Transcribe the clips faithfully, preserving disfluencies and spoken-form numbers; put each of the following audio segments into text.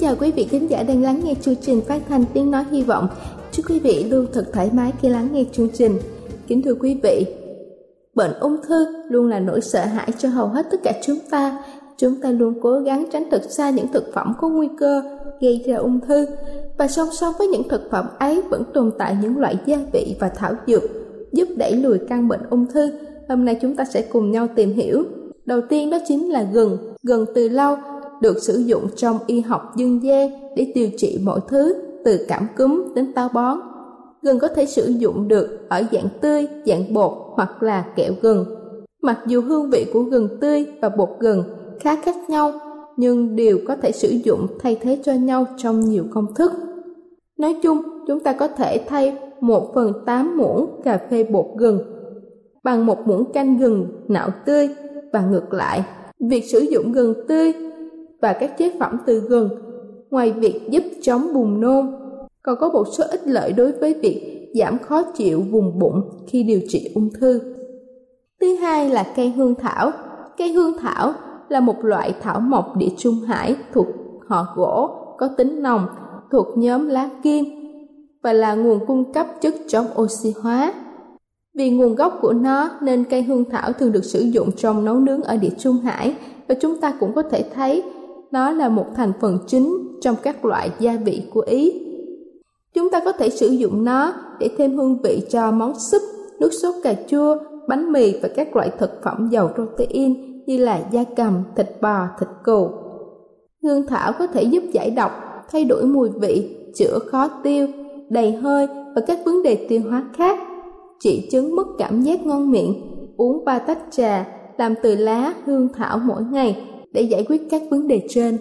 Chào quý vị khán giả đang lắng nghe chương trình phát thanh Tiếng Nói Hy Vọng. Chúc quý vị luôn thật thoải mái khi lắng nghe chương trình. Kính thưa quý vị, bệnh ung thư luôn là nỗi sợ hãi cho hầu hết tất cả chúng ta. Chúng ta luôn cố gắng tránh thật xa những thực phẩm có nguy cơ gây ra ung thư. Và song song với những thực phẩm ấy vẫn tồn tại những loại gia vị và thảo dược giúp đẩy lùi căn bệnh ung thư. Hôm nay chúng ta sẽ cùng nhau tìm hiểu. Đầu tiên đó chính là gừng. Gừng từ lâu được sử dụng trong y học dân gian để điều trị mọi thứ từ cảm cúm đến táo bón. Gừng có thể sử dụng được ở dạng tươi, dạng bột hoặc là kẹo gừng. Mặc dù hương vị của gừng tươi và bột gừng khá khác nhau, nhưng đều có thể sử dụng thay thế cho nhau trong nhiều công thức. Nói chung, chúng ta có thể thay một phần tám muỗng cà phê bột gừng bằng một muỗng canh gừng nạo tươi và ngược lại. Việc sử dụng gừng tươi và các chế phẩm từ gừng, ngoài việc giúp chống buồn nôn, còn có một số ích lợi đối với việc giảm khó chịu vùng bụng khi điều trị ung thư. Thứ hai là cây hương thảo. Cây hương thảo là một loại thảo mộc địa trung hải thuộc họ gỗ, có tính nồng, thuộc nhóm lá kim và là nguồn cung cấp chất chống oxy hóa. Vì nguồn gốc của nó nên cây hương thảo thường được sử dụng trong nấu nướng ở địa trung hải, và chúng ta cũng có thể thấy nó là một thành phần chính trong các loại gia vị của Ý. Chúng ta có thể sử dụng nó để thêm hương vị cho món súp, nước sốt cà chua, bánh mì và các loại thực phẩm giàu protein như là da cầm, thịt bò, thịt cừu. Hương thảo có thể giúp giải độc, thay đổi mùi vị, chữa khó tiêu, đầy hơi và các vấn đề tiêu hóa khác, trị chứng mất cảm giác ngon miệng. Uống ba tách trà làm từ lá hương thảo mỗi ngày để giải quyết các vấn đề trên.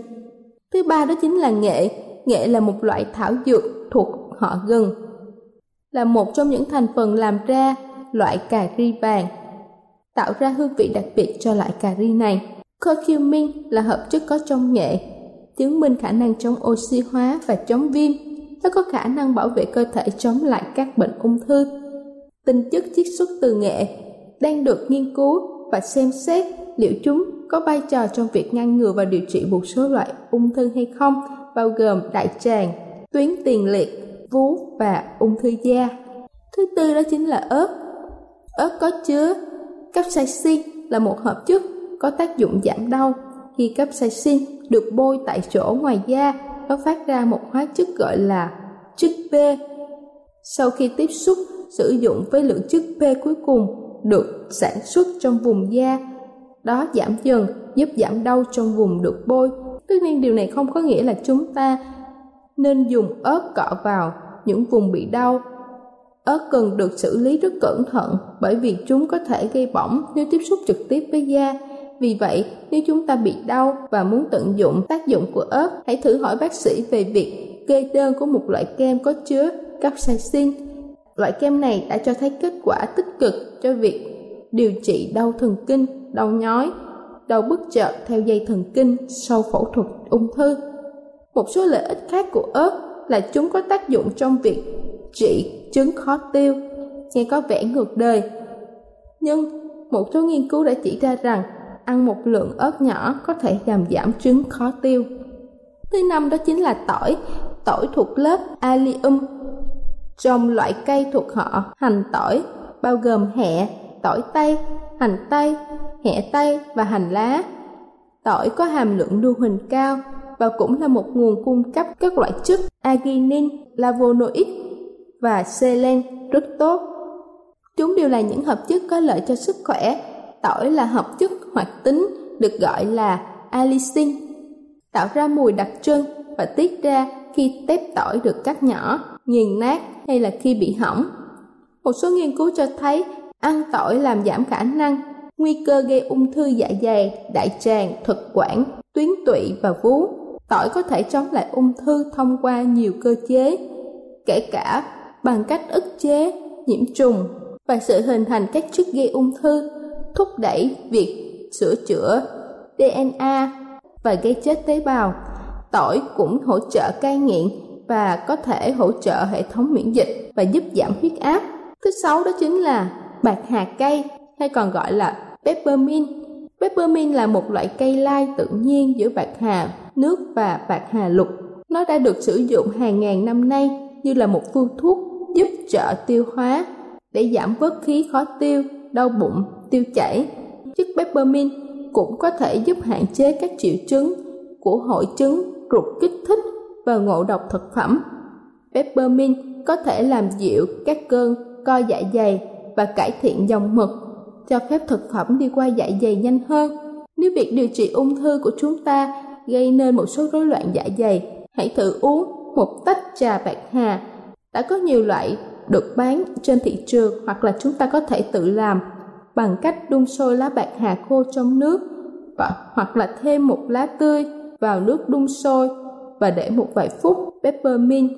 Thứ ba đó chính là nghệ. Nghệ là một loại thảo dược thuộc họ gừng, là một trong những thành phần làm ra loại cà ri vàng, tạo ra hương vị đặc biệt cho loại cà ri này. Curcumin là hợp chất có trong nghệ, chứng minh khả năng chống oxy hóa và chống viêm. Nó có khả năng bảo vệ cơ thể chống lại các bệnh ung thư. Tinh chất chiết xuất từ nghệ đang được nghiên cứu và xem xét liệu chúng có vai trò trong việc ngăn ngừa và điều trị một số loại ung thư hay không, bao gồm đại tràng, tuyến tiền liệt, vú và ung thư da. Thứ tư đó chính là ớt. Ớt có chứa capsaicin là một hợp chất có tác dụng giảm đau. Khi capsaicin được bôi tại chỗ ngoài da, nó phát ra một hóa chất gọi là chất B. Sau khi tiếp xúc sử dụng với lượng chất B cuối cùng được sản xuất trong vùng da đó giảm dần, giúp giảm đau trong vùng được bôi. Tất nhiên điều này không có nghĩa là chúng ta nên dùng ớt cọ vào những vùng bị đau. Ớt cần được xử lý rất cẩn thận bởi vì chúng có thể gây bỏng nếu tiếp xúc trực tiếp với da. Vì vậy, nếu chúng ta bị đau và muốn tận dụng tác dụng của ớt, hãy thử hỏi bác sĩ về việc kê đơn của một loại kem có chứa capsaicin. Loại kem này đã cho thấy kết quả tích cực cho việc điều trị đau thần kinh, đau nhói, đau bức chợt theo dây thần kinh sau phẫu thuật ung thư. Một số lợi ích khác của ớt là chúng có tác dụng trong việc trị chứng khó tiêu, nghe có vẻ ngược đời. Nhưng một số nghiên cứu đã chỉ ra rằng ăn một lượng ớt nhỏ có thể làm giảm chứng khó tiêu. Thứ năm đó chính là tỏi. Tỏi thuộc lớp Allium, trong loại cây thuộc họ hành tỏi, bao gồm hẹ, tỏi tây, hành tây, hẹ tây và hành lá. Tỏi có hàm lượng lưu huỳnh cao và cũng là một nguồn cung cấp các loại chất arginin, flavonoid và selen rất tốt. Chúng đều là những hợp chất có lợi cho sức khỏe. Tỏi là hợp chất hoạt tính được gọi là alicin, tạo ra mùi đặc trưng và tiết ra khi tép tỏi được cắt nhỏ, nghiền nát hay là khi bị hỏng. Một số nghiên cứu cho thấy ăn tỏi làm giảm khả năng nguy cơ gây ung thư dạ dày, đại tràng, thực quản, tuyến tụy và vú. Tỏi có thể chống lại ung thư thông qua nhiều cơ chế, kể cả bằng cách ức chế nhiễm trùng và sự hình thành các chất gây ung thư, thúc đẩy việc sửa chữa đê en a và gây chết tế bào. Tỏi cũng hỗ trợ cai nghiện và có thể hỗ trợ hệ thống miễn dịch và giúp giảm huyết áp. Thứ sáu đó chính là bạc hà cây, hay còn gọi là peppermint. Peppermint là một loại cây lai tự nhiên giữa bạc hà nước và bạc hà lục. Nó đã được sử dụng hàng ngàn năm nay như là một phương thuốc giúp trợ tiêu hóa, để giảm bớt khí khó tiêu, đau bụng, tiêu chảy. Chất peppermint cũng có thể giúp hạn chế các triệu chứng của hội chứng ruột kích thích và ngộ độc thực phẩm. Peppermint có thể làm dịu các cơn co dạ dày và cải thiện dòng mật, cho phép thực phẩm đi qua dạ dày nhanh hơn. Nếu việc điều trị ung thư của chúng ta gây nên một số rối loạn dạ dày, hãy thử uống một tách trà bạc hà. Đã có nhiều loại được bán trên thị trường, hoặc là chúng ta có thể tự làm bằng cách đun sôi lá bạc hà khô trong nước, và hoặc là thêm một lá tươi vào nước đun sôi và để một vài phút. Peppermint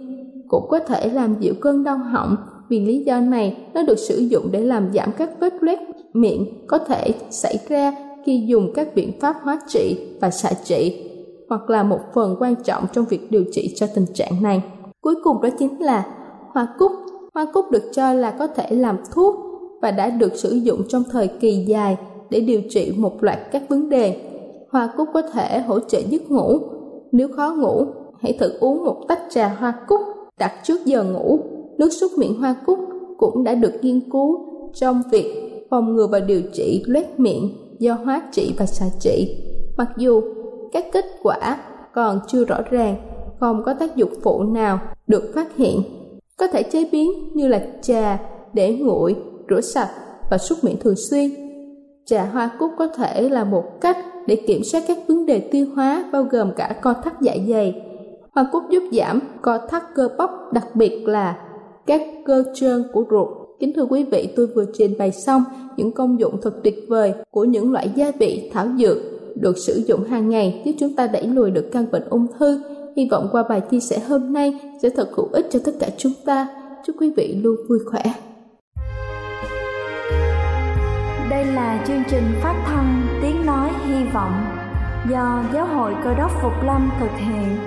cũng có thể làm dịu cơn đau họng. Vì lý do này, nó được sử dụng để làm giảm các vết loét miệng có thể xảy ra khi dùng các biện pháp hóa trị và xạ trị, hoặc là một phần quan trọng trong việc điều trị cho tình trạng này. Cuối cùng đó chính là hoa cúc. Hoa cúc được cho là có thể làm thuốc và đã được sử dụng trong thời kỳ dài để điều trị một loạt các vấn đề. Hoa cúc có thể hỗ trợ giấc ngủ. Nếu khó ngủ, hãy thử uống một tách trà hoa cúc đặt trước giờ ngủ. Nước súc miệng hoa cúc cũng đã được nghiên cứu trong việc phòng ngừa và điều trị loét miệng do hóa trị và xạ trị. Mặc dù các kết quả còn chưa rõ ràng, không có tác dụng phụ nào được phát hiện. Có thể chế biến như là trà để nguội, rửa sạch và súc miệng thường xuyên. Trà hoa cúc có thể là một cách để kiểm soát các vấn đề tiêu hóa, bao gồm cả co thắt dạ dày. Hoa cúc giúp giảm co thắt cơ bắp, đặc biệt là các cơ trơn của ruột. Kính thưa quý vị, tôi vừa trình bày xong những công dụng thật tuyệt vời của những loại gia vị thảo dược được sử dụng hàng ngày giúp chúng ta đẩy lùi được căn bệnh ung thư. Hy vọng qua bài chia sẻ hôm nay sẽ thật hữu ích cho tất cả chúng ta. Chúc quý vị luôn vui khỏe. Đây là chương trình phát thanh Tiếng Nói Hy Vọng do Giáo hội Cơ đốc Phục Lâm thực hiện.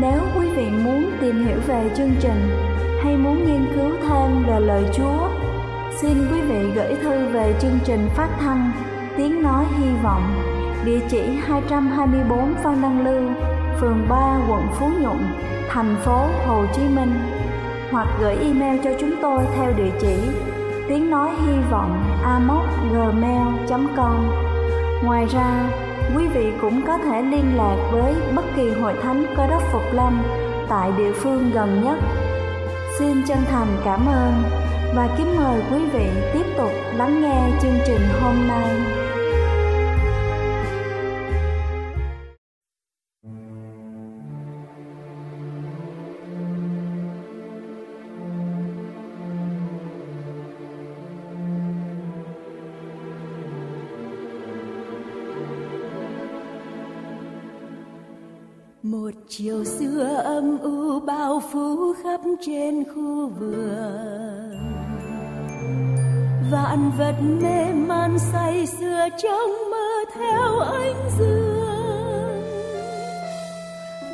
Nếu quý vị muốn tìm hiểu về chương trình hay muốn nghiên cứu thêm về lời Chúa, xin quý vị gửi thư về chương trình phát thanh Tiếng Nói Hy Vọng, địa chỉ hai trăm hai mươi bốn Phan Đăng Lưu, phường ba, quận Phú Nhuận, thành phố Hồ Chí Minh, hoặc gửi email cho chúng tôi theo địa chỉ tiếng nói hy vọng a m o s at gmail dot com. Ngoài ra, quý vị cũng có thể liên lạc với bất kỳ hội thánh Cơ đốc Phục Lâm tại địa phương gần nhất. Xin chân thành cảm ơn và kính mời quý vị tiếp tục lắng nghe chương trình hôm nay. Một chiều xưa âm u bao phủ khắp trên khu vườn, vạn vật mê man say sưa trong mơ theo ánh dương.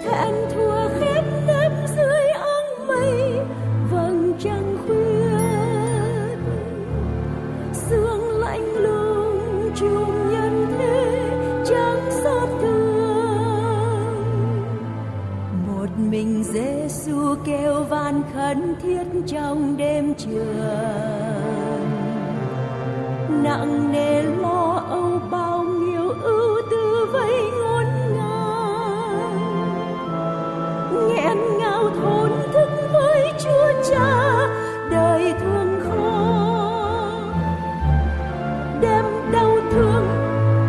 Thẹn thua khép nếp dưới áng mây vầng trăng khuyết, sương lạnh lùng chung nhân thế chẳng xót thương. Một mình Giê-xu kêu van khẩn thiết trong đêm trường, nặng nề lo âu bao nhiêu ưu tư vây ngổn ngang, nghẹn ngào thốn thức với Chúa Cha đời thương khó, đem đau thương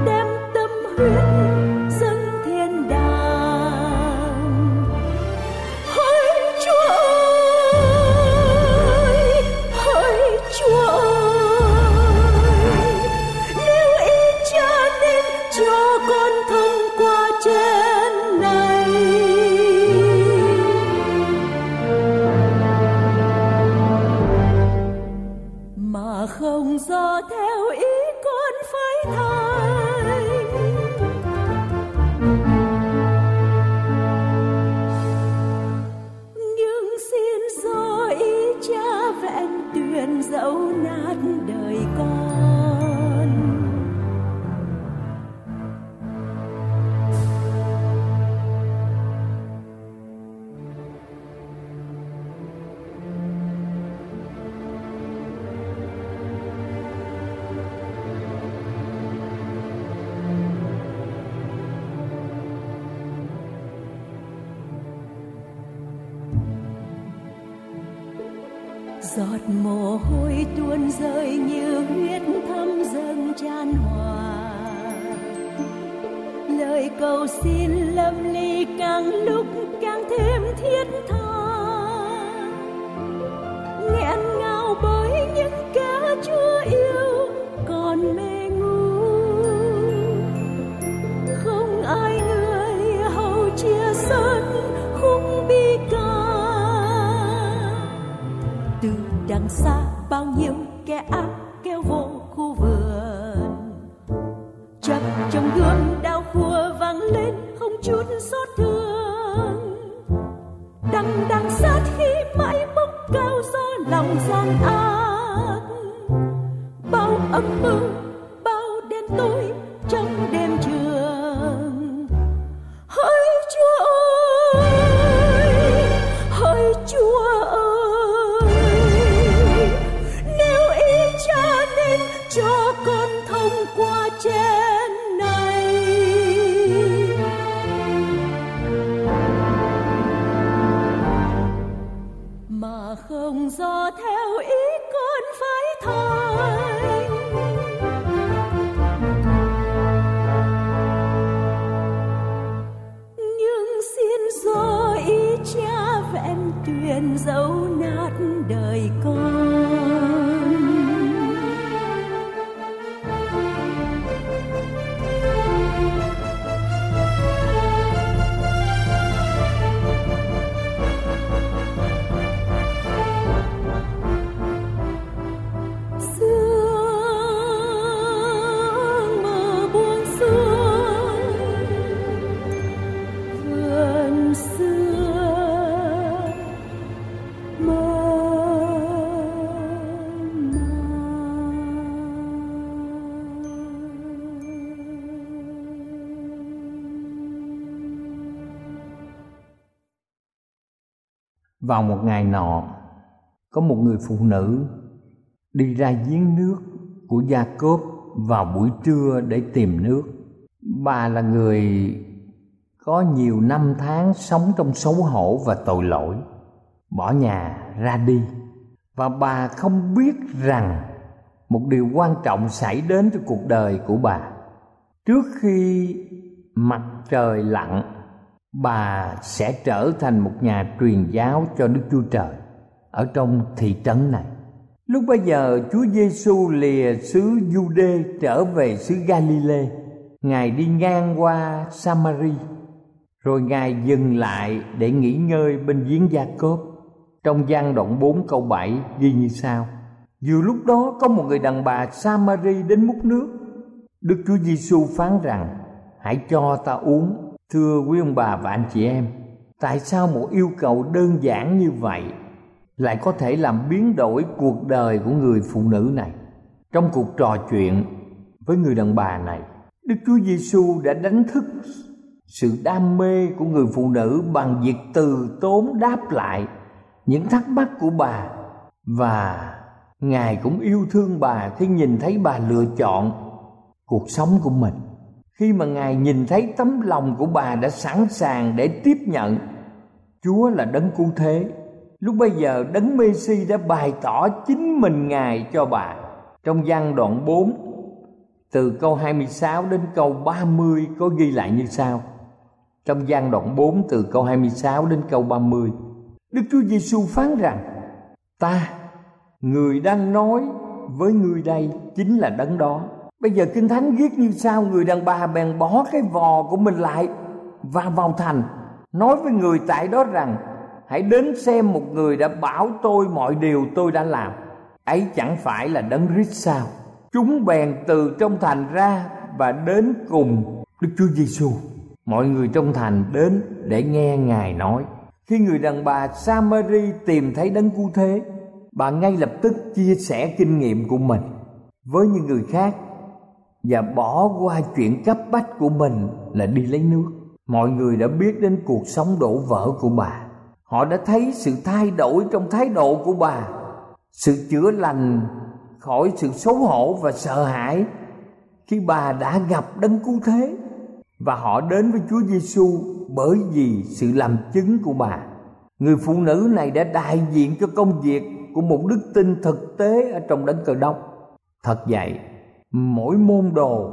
đem tâm huyết dâng thiên đàng. Hỡi Chúa ơi, hỡi Chúa ơi, không do theo ý con phải thay. Nhưng xin do ý Cha vẹn tuyền dẫu nát đời con. Giọt mồ hôi tuôn rơi như huyết thấm dâng chan hòa, lời cầu xin lâm ly càng lúc càng thêm thiết tha, nghẹn ngào bởi những kẻ Chúa yêu còn mê ngu. Không ai người hầu chia sớt khung bi ca, từ đằng xa bao nhiêu kẻ ác kêu vô khu vườn, chập trong gương đau khua vang lên không chút xót thương. Đằng đằng sát khi mãi bốc cao do lòng gian ác, bao âm mưu bao đen tối trong đêm trường. Hỡi Chúa ơi, hỡi Chúa ơi, cho con thông qua trên này. Mà không do theo ý con phải thay. Nhưng xin do ý Cha vẹn tuyền dẫu nát đời con. Vào một ngày nọ, có một người phụ nữ đi ra giếng nước của Gia-cốp vào buổi trưa để tìm nước. Bà là người có nhiều năm tháng sống trong xấu hổ và tội lỗi, bỏ nhà ra đi. Và bà không biết rằng một điều quan trọng xảy đến trong cuộc đời của bà. Trước khi mặt trời lặn, bà sẽ trở thành một nhà truyền giáo cho Đức Chúa Trời ở trong thị trấn này. Lúc bấy giờ, Chúa Giê-xu lìa xứ Giu-đê trở về xứ Ga-li-lê. Ngài đi ngang qua Sa-ma-ri Rồi Ngài dừng lại để nghỉ ngơi bên giếng Gia-cốp. Trong Giăng đoạn bốn câu bảy ghi như sau: Vừa lúc đó có một người đàn bà Sa-ma-ri đến múc nước. Đức Chúa Giê-xu phán rằng: Hãy cho ta uống. Thưa quý ông bà và anh chị em, tại sao một yêu cầu đơn giản như vậy lại có thể làm biến đổi cuộc đời của người phụ nữ này? Trong cuộc trò chuyện với người đàn bà này, Đức Chúa Giê-xu đã đánh thức sự đam mê của người phụ nữ bằng việc từ tốn đáp lại những thắc mắc của bà. Và Ngài cũng yêu thương bà khi nhìn thấy bà lựa chọn cuộc sống của mình. Khi mà Ngài nhìn thấy tấm lòng của bà đã sẵn sàng để tiếp nhận Chúa là đấng cứu thế, lúc bây giờ đấng Mêsi đã bày tỏ chính mình Ngài cho bà. Trong Giăng đoạn bốn từ câu hai mươi sáu đến câu ba mươi có ghi lại như sau. Trong Giăng đoạn bốn từ câu hai mươi sáu đến câu ba mươi, Đức Chúa Giê-xu phán rằng: Ta, người đang nói với người đây, chính là đấng đó. Bây giờ Kinh Thánh viết như sau: Người đàn bà bèn bỏ cái vò của mình lại và vào thành, nói với người tại đó rằng: Hãy đến xem một người đã bảo tôi mọi điều tôi đã làm. Ấy chẳng phải là đấng Christ sao? Chúng bèn từ trong thành ra và đến cùng Đức Chúa Giê-xu. Mọi người trong thành đến để nghe Ngài nói. Khi người đàn bà Sa-ma-ri tìm thấy đấng cứu thế, bà ngay lập tức chia sẻ kinh nghiệm của mình với những người khác và bỏ qua chuyện cấp bách của mình là đi lấy nước. Mọi người đã biết đến cuộc sống đổ vỡ của bà. Họ đã thấy sự thay đổi trong thái độ của bà, sự chữa lành khỏi sự xấu hổ và sợ hãi khi bà đã gặp đấng cứu thế. Và họ đến với Chúa Giê-xu bởi vì sự làm chứng của bà. Người phụ nữ này đã đại diện cho công việc của một đức tin thực tế ở trong đấng Cơ Đốc. Thật vậy, mỗi môn đồ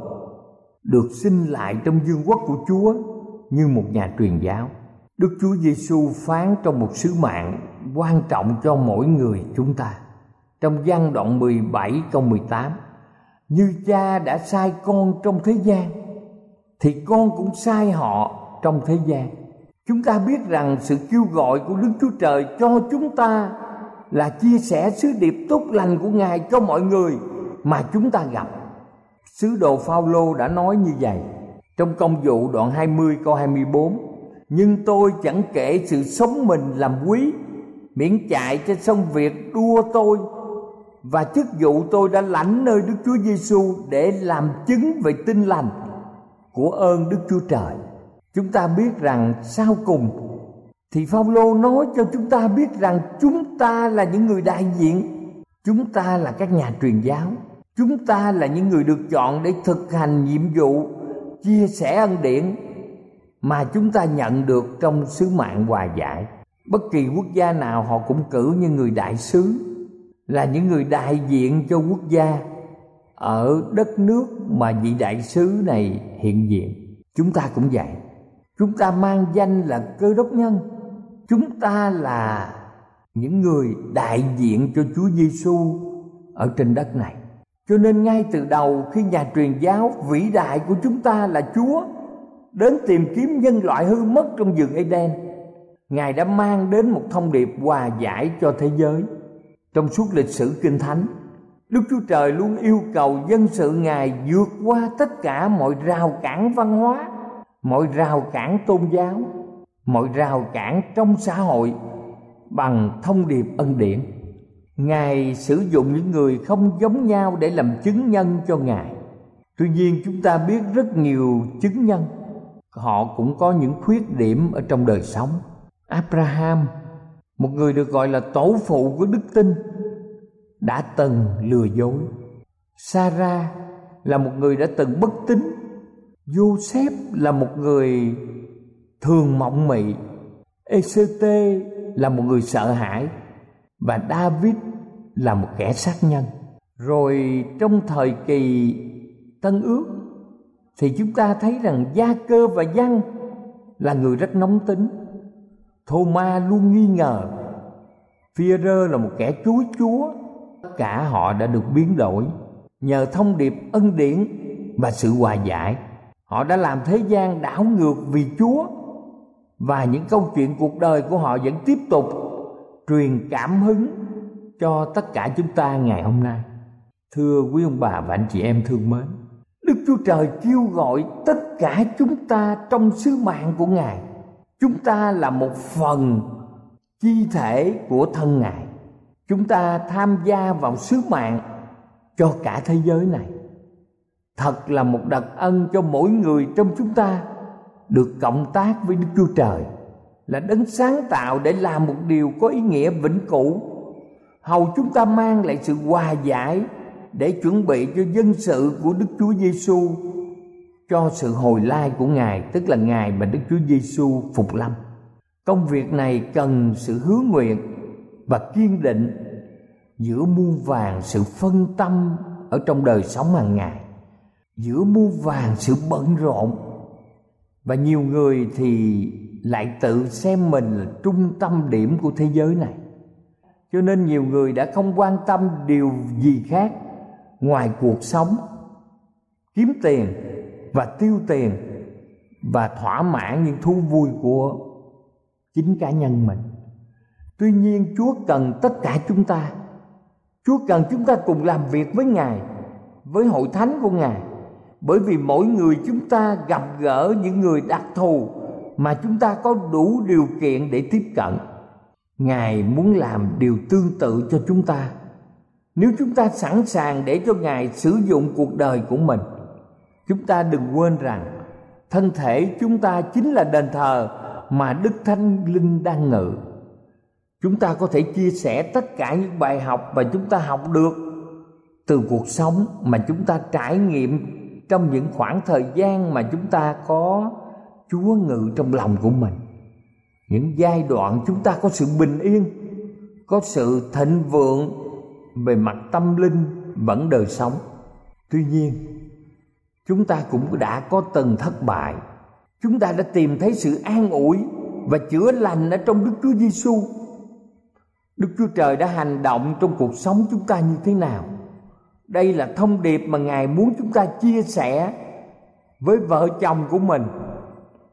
được sinh lại trong vương quốc của Chúa như một nhà truyền giáo. Đức Chúa Giê-xu phán trong một sứ mạng quan trọng cho mỗi người chúng ta. Trong Giăng đoạn mười bảy câu mười tám: Như cha đã sai con trong thế gian, thì con cũng sai họ trong thế gian. Chúng ta biết rằng sự kêu gọi của Đức Chúa Trời cho chúng ta là chia sẻ sứ điệp tốt lành của Ngài cho mọi người mà chúng ta gặp. Sứ đồ Phao-lô đã nói như vậy trong Công vụ đoạn hai mươi câu hai mươi bốn: Nhưng tôi chẳng kể sự sống mình làm quý, miễn chạy cho xong việc đua tôi và chức vụ tôi đã lãnh nơi Đức Chúa Giê-xu để làm chứng về tin lành của ơn Đức Chúa Trời. Chúng ta biết rằng sau cùng thì Phao-lô nói cho chúng ta biết rằng chúng ta là những người đại diện, chúng ta là các nhà truyền giáo, chúng ta là những người được chọn để thực hành nhiệm vụ chia sẻ ân điển mà chúng ta nhận được trong sứ mạng hòa giải. Bất kỳ quốc gia nào họ cũng cử những người đại sứ, là những người đại diện cho quốc gia ở đất nước mà vị đại sứ này hiện diện. Chúng ta cũng vậy. Chúng ta mang danh là Cơ Đốc nhân. Chúng ta là những người đại diện cho Chúa Giê-xu ở trên đất này. Cho nên ngay từ đầu, khi nhà truyền giáo vĩ đại của chúng ta là Chúa đến tìm kiếm nhân loại hư mất trong vườn Eden, Ngài đã mang đến một thông điệp hòa giải cho thế giới. Trong suốt lịch sử Kinh Thánh, Đức Chúa Trời luôn yêu cầu dân sự Ngài vượt qua tất cả mọi rào cản văn hóa, mọi rào cản tôn giáo, mọi rào cản trong xã hội bằng thông điệp ân điển. Ngài sử dụng những người không giống nhau để làm chứng nhân cho Ngài. Tuy nhiên, chúng ta biết rất nhiều chứng nhân họ cũng có những khuyết điểm ở trong đời sống. Abraham, một người được gọi là tổ phụ của đức tin, đã từng lừa dối. Sarah là một người đã từng bất tín. Joseph là một người thường mộng mị. Ê-xê-tê là một người sợ hãi. Và David là một kẻ sát nhân. Rồi trong thời kỳ Tân Ước thì chúng ta thấy rằng Gia-cơ và Giăng là người rất nóng tính. Thô Ma luôn nghi ngờ. Phi-e-rơ là một kẻ chúi chúa. Tất cả họ đã được biến đổi nhờ thông điệp ân điển và sự hòa giải. Họ đã làm thế gian đảo ngược vì Chúa và những câu chuyện cuộc đời của họ vẫn tiếp tục truyền cảm hứng cho tất cả chúng ta ngày hôm nay. Thưa quý ông bà và anh chị em thương mến, Đức Chúa Trời kêu gọi tất cả chúng ta trong sứ mạng của Ngài. Chúng ta là một phần chi thể của thân Ngài. Chúng ta tham gia vào sứ mạng cho cả thế giới này. Thật là một đặc ân cho mỗi người trong chúng ta được cộng tác với Đức Chúa Trời, là đấng sáng tạo để làm một điều có ý nghĩa vĩnh cửu, hầu chúng ta mang lại sự hòa giải để chuẩn bị cho dân sự của Đức Chúa Giêsu, cho sự hồi lai của Ngài, tức là Ngài mà Đức Chúa Giêsu phục lâm. Công việc này cần sự hứa nguyện và kiên định giữa muôn vàn sự phân tâm ở trong đời sống hàng ngày, giữa muôn vàn sự bận rộn. Và nhiều người thì lại tự xem mình là trung tâm điểm của thế giới này, cho nên nhiều người đã không quan tâm điều gì khác ngoài cuộc sống, kiếm tiền và tiêu tiền, và thỏa mãn những thú vui của chính cá nhân mình. Tuy nhiên Chúa cần tất cả chúng ta. Chúa cần chúng ta cùng làm việc với Ngài, với hội thánh của Ngài, bởi vì mỗi người chúng ta gặp gỡ những người đặc thù mà chúng ta có đủ điều kiện để tiếp cận. Ngài muốn làm điều tương tự cho chúng ta, nếu chúng ta sẵn sàng để cho Ngài sử dụng cuộc đời của mình. Chúng ta đừng quên rằng thân thể chúng ta chính là đền thờ mà Đức Thánh Linh đang ngự. Chúng ta có thể chia sẻ tất cả những bài học mà chúng ta học được từ cuộc sống mà chúng ta trải nghiệm trong những khoảng thời gian mà chúng ta có Chúa ngự trong lòng của mình. Những giai đoạn chúng ta có sự bình yên, có sự thịnh vượng về mặt tâm linh vẫn đời sống. Tuy nhiên, chúng ta cũng đã có từng thất bại. Chúng ta đã tìm thấy sự an ủi và chữa lành ở trong Đức Chúa Giêsu. Đức Chúa Trời đã hành động trong cuộc sống chúng ta như thế nào? Đây là thông điệp mà Ngài muốn chúng ta chia sẻ với vợ chồng của mình,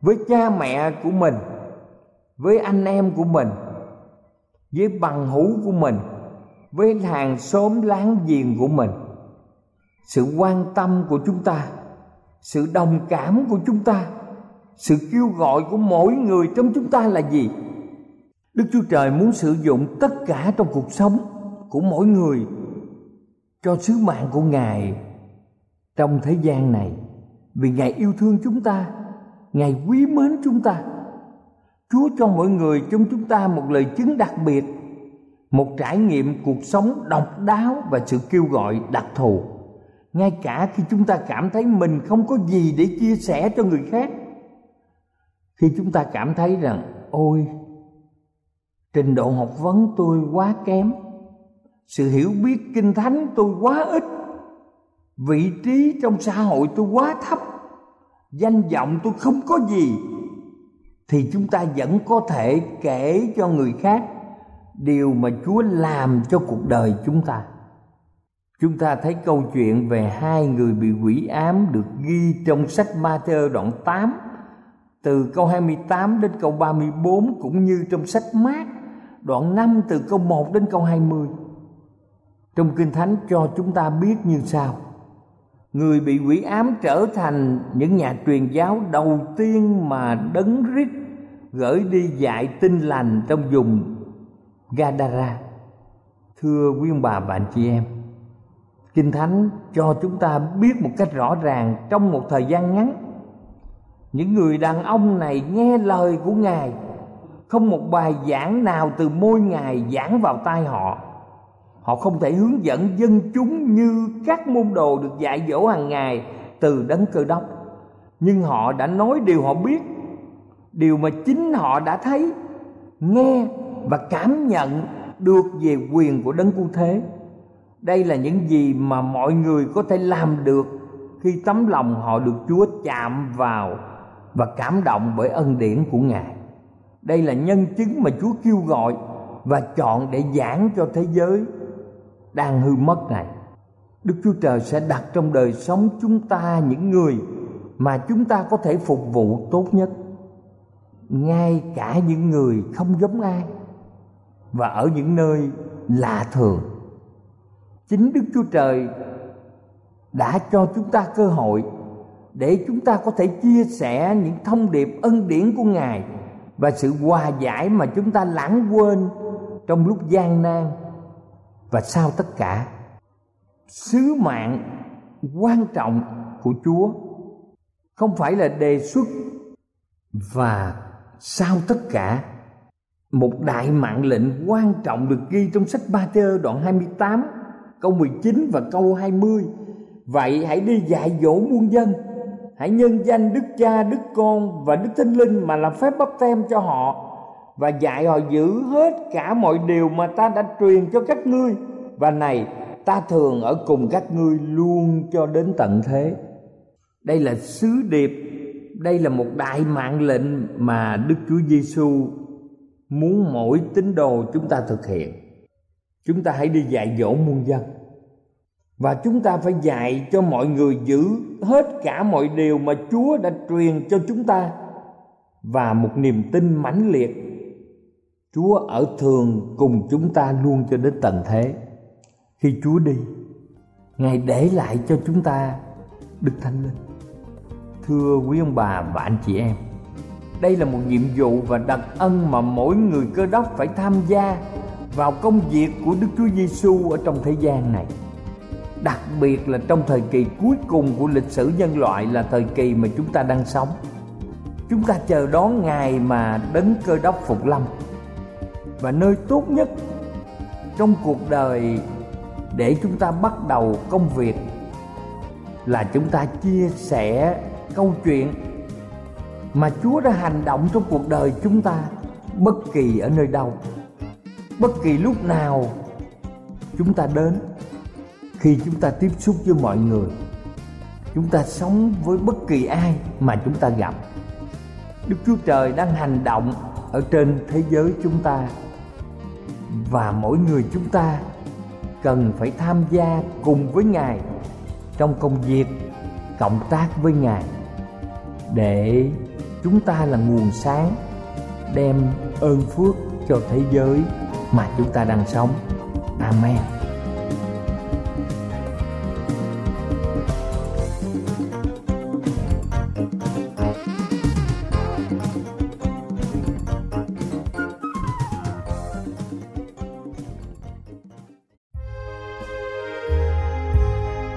với cha mẹ của mình, với anh em của mình, với bằng hữu của mình, với hàng xóm láng giềng của mình. Sự quan tâm của chúng ta, sự đồng cảm của chúng ta, sự kêu gọi của mỗi người trong chúng ta là gì? Đức Chúa Trời muốn sử dụng tất cả trong cuộc sống của mỗi người cho sứ mạng của Ngài trong thế gian này, vì Ngài yêu thương chúng ta, Ngài quý mến chúng ta. Chúa cho mỗi người trong chúng ta một lời chứng đặc biệt, một trải nghiệm cuộc sống độc đáo và sự kêu gọi đặc thù. Ngay cả khi chúng ta cảm thấy mình không có gì để chia sẻ cho người khác, khi chúng ta cảm thấy rằng ôi, trình độ học vấn tôi quá kém, sự hiểu biết kinh thánh tôi quá ít, vị trí trong xã hội tôi quá thấp, danh vọng tôi không có gì, thì chúng ta vẫn có thể kể cho người khác điều mà Chúa làm cho cuộc đời chúng ta. Chúng ta thấy câu chuyện về hai người bị quỷ ám được ghi trong sách Ma-thi-ơ đoạn tám, từ câu hai mươi tám đến câu ba mươi bốn, cũng như trong sách Mác đoạn năm từ câu một đến câu hai mươi. Trong Kinh Thánh cho chúng ta biết như sau: người bị quỷ ám trở thành những nhà truyền giáo đầu tiên mà Đấng Christ gửi đi dạy tin lành trong vùng Gadara. Thưa quý ông bà và anh chị em, Kinh Thánh cho chúng ta biết một cách rõ ràng trong một thời gian ngắn, những người đàn ông này nghe lời của Ngài, không một bài giảng nào từ môi Ngài giảng vào tai họ. Họ không thể hướng dẫn dân chúng như các môn đồ được dạy dỗ hàng ngày từ Đấng Cơ Đốc, nhưng họ đã nói điều họ biết, điều mà chính họ đã thấy, nghe và cảm nhận được về quyền của Đấng Cứu Thế. Đây là những gì mà mọi người có thể làm được khi tấm lòng họ được Chúa chạm vào và cảm động bởi ân điển của Ngài. Đây là nhân chứng mà Chúa kêu gọi và chọn để giảng cho thế giới đang hư mất này. Đức Chúa Trời sẽ đặt trong đời sống chúng ta những người mà chúng ta có thể phục vụ tốt nhất. ngay cả những người không giống ai và ở những nơi lạ thường. Chính Đức Chúa Trời đã cho chúng ta cơ hội để chúng ta có thể chia sẻ những thông điệp ân điển của Ngài và sự hòa giải mà chúng ta lãng quên trong lúc gian nan và sau tất cả. Sứ mạng quan trọng của Chúa không phải là đề xuất và sau tất cả. Một đại mạng lệnh quan trọng được ghi trong sách Ma-thi-ơ đoạn hai mươi tám câu mười chín và câu hai mươi: Vậy hãy đi dạy dỗ muôn dân, hãy nhân danh Đức Cha, Đức Con và Đức Thánh Linh mà làm phép báp têm cho họ, và dạy họ giữ hết cả mọi điều mà ta đã truyền cho các ngươi. Và này, ta thường ở cùng các ngươi luôn cho đến tận thế. Đây là sứ điệp, đây là một đại mạng lệnh mà Đức Chúa Giêsu muốn mỗi tín đồ chúng ta thực hiện. Chúng ta hãy đi dạy dỗ muôn dân, và chúng ta phải dạy cho mọi người giữ hết cả mọi điều mà Chúa đã truyền cho chúng ta, và một niềm tin mãnh liệt Chúa ở thường cùng chúng ta luôn cho đến tận thế. Khi Chúa đi, Ngài để lại cho chúng ta Đức Thánh Linh. Thưa quý ông bà và anh chị em, đây là một nhiệm vụ và đặc ân mà mỗi người Cơ Đốc phải tham gia vào công việc của Đức Chúa Giêsu ở trong thế gian này, đặc biệt là trong thời kỳ cuối cùng của lịch sử nhân loại, là thời kỳ mà chúng ta đang sống. Chúng ta chờ đón Ngài mà đến Cơ Đốc Phục Lâm, và nơi tốt nhất trong cuộc đời để chúng ta bắt đầu công việc là chúng ta chia sẻ câu chuyện mà Chúa đã hành động trong cuộc đời chúng ta, bất kỳ ở nơi đâu, bất kỳ lúc nào chúng ta đến. Khi chúng ta tiếp xúc với mọi người, chúng ta sống với bất kỳ ai mà chúng ta gặp, Đức Chúa Trời đang hành động ở trên thế giới chúng ta, và mỗi người chúng ta cần phải tham gia cùng với Ngài trong công việc cộng tác với Ngài, để chúng ta là nguồn sáng đem ơn phước cho thế giới mà chúng ta đang sống. Amen.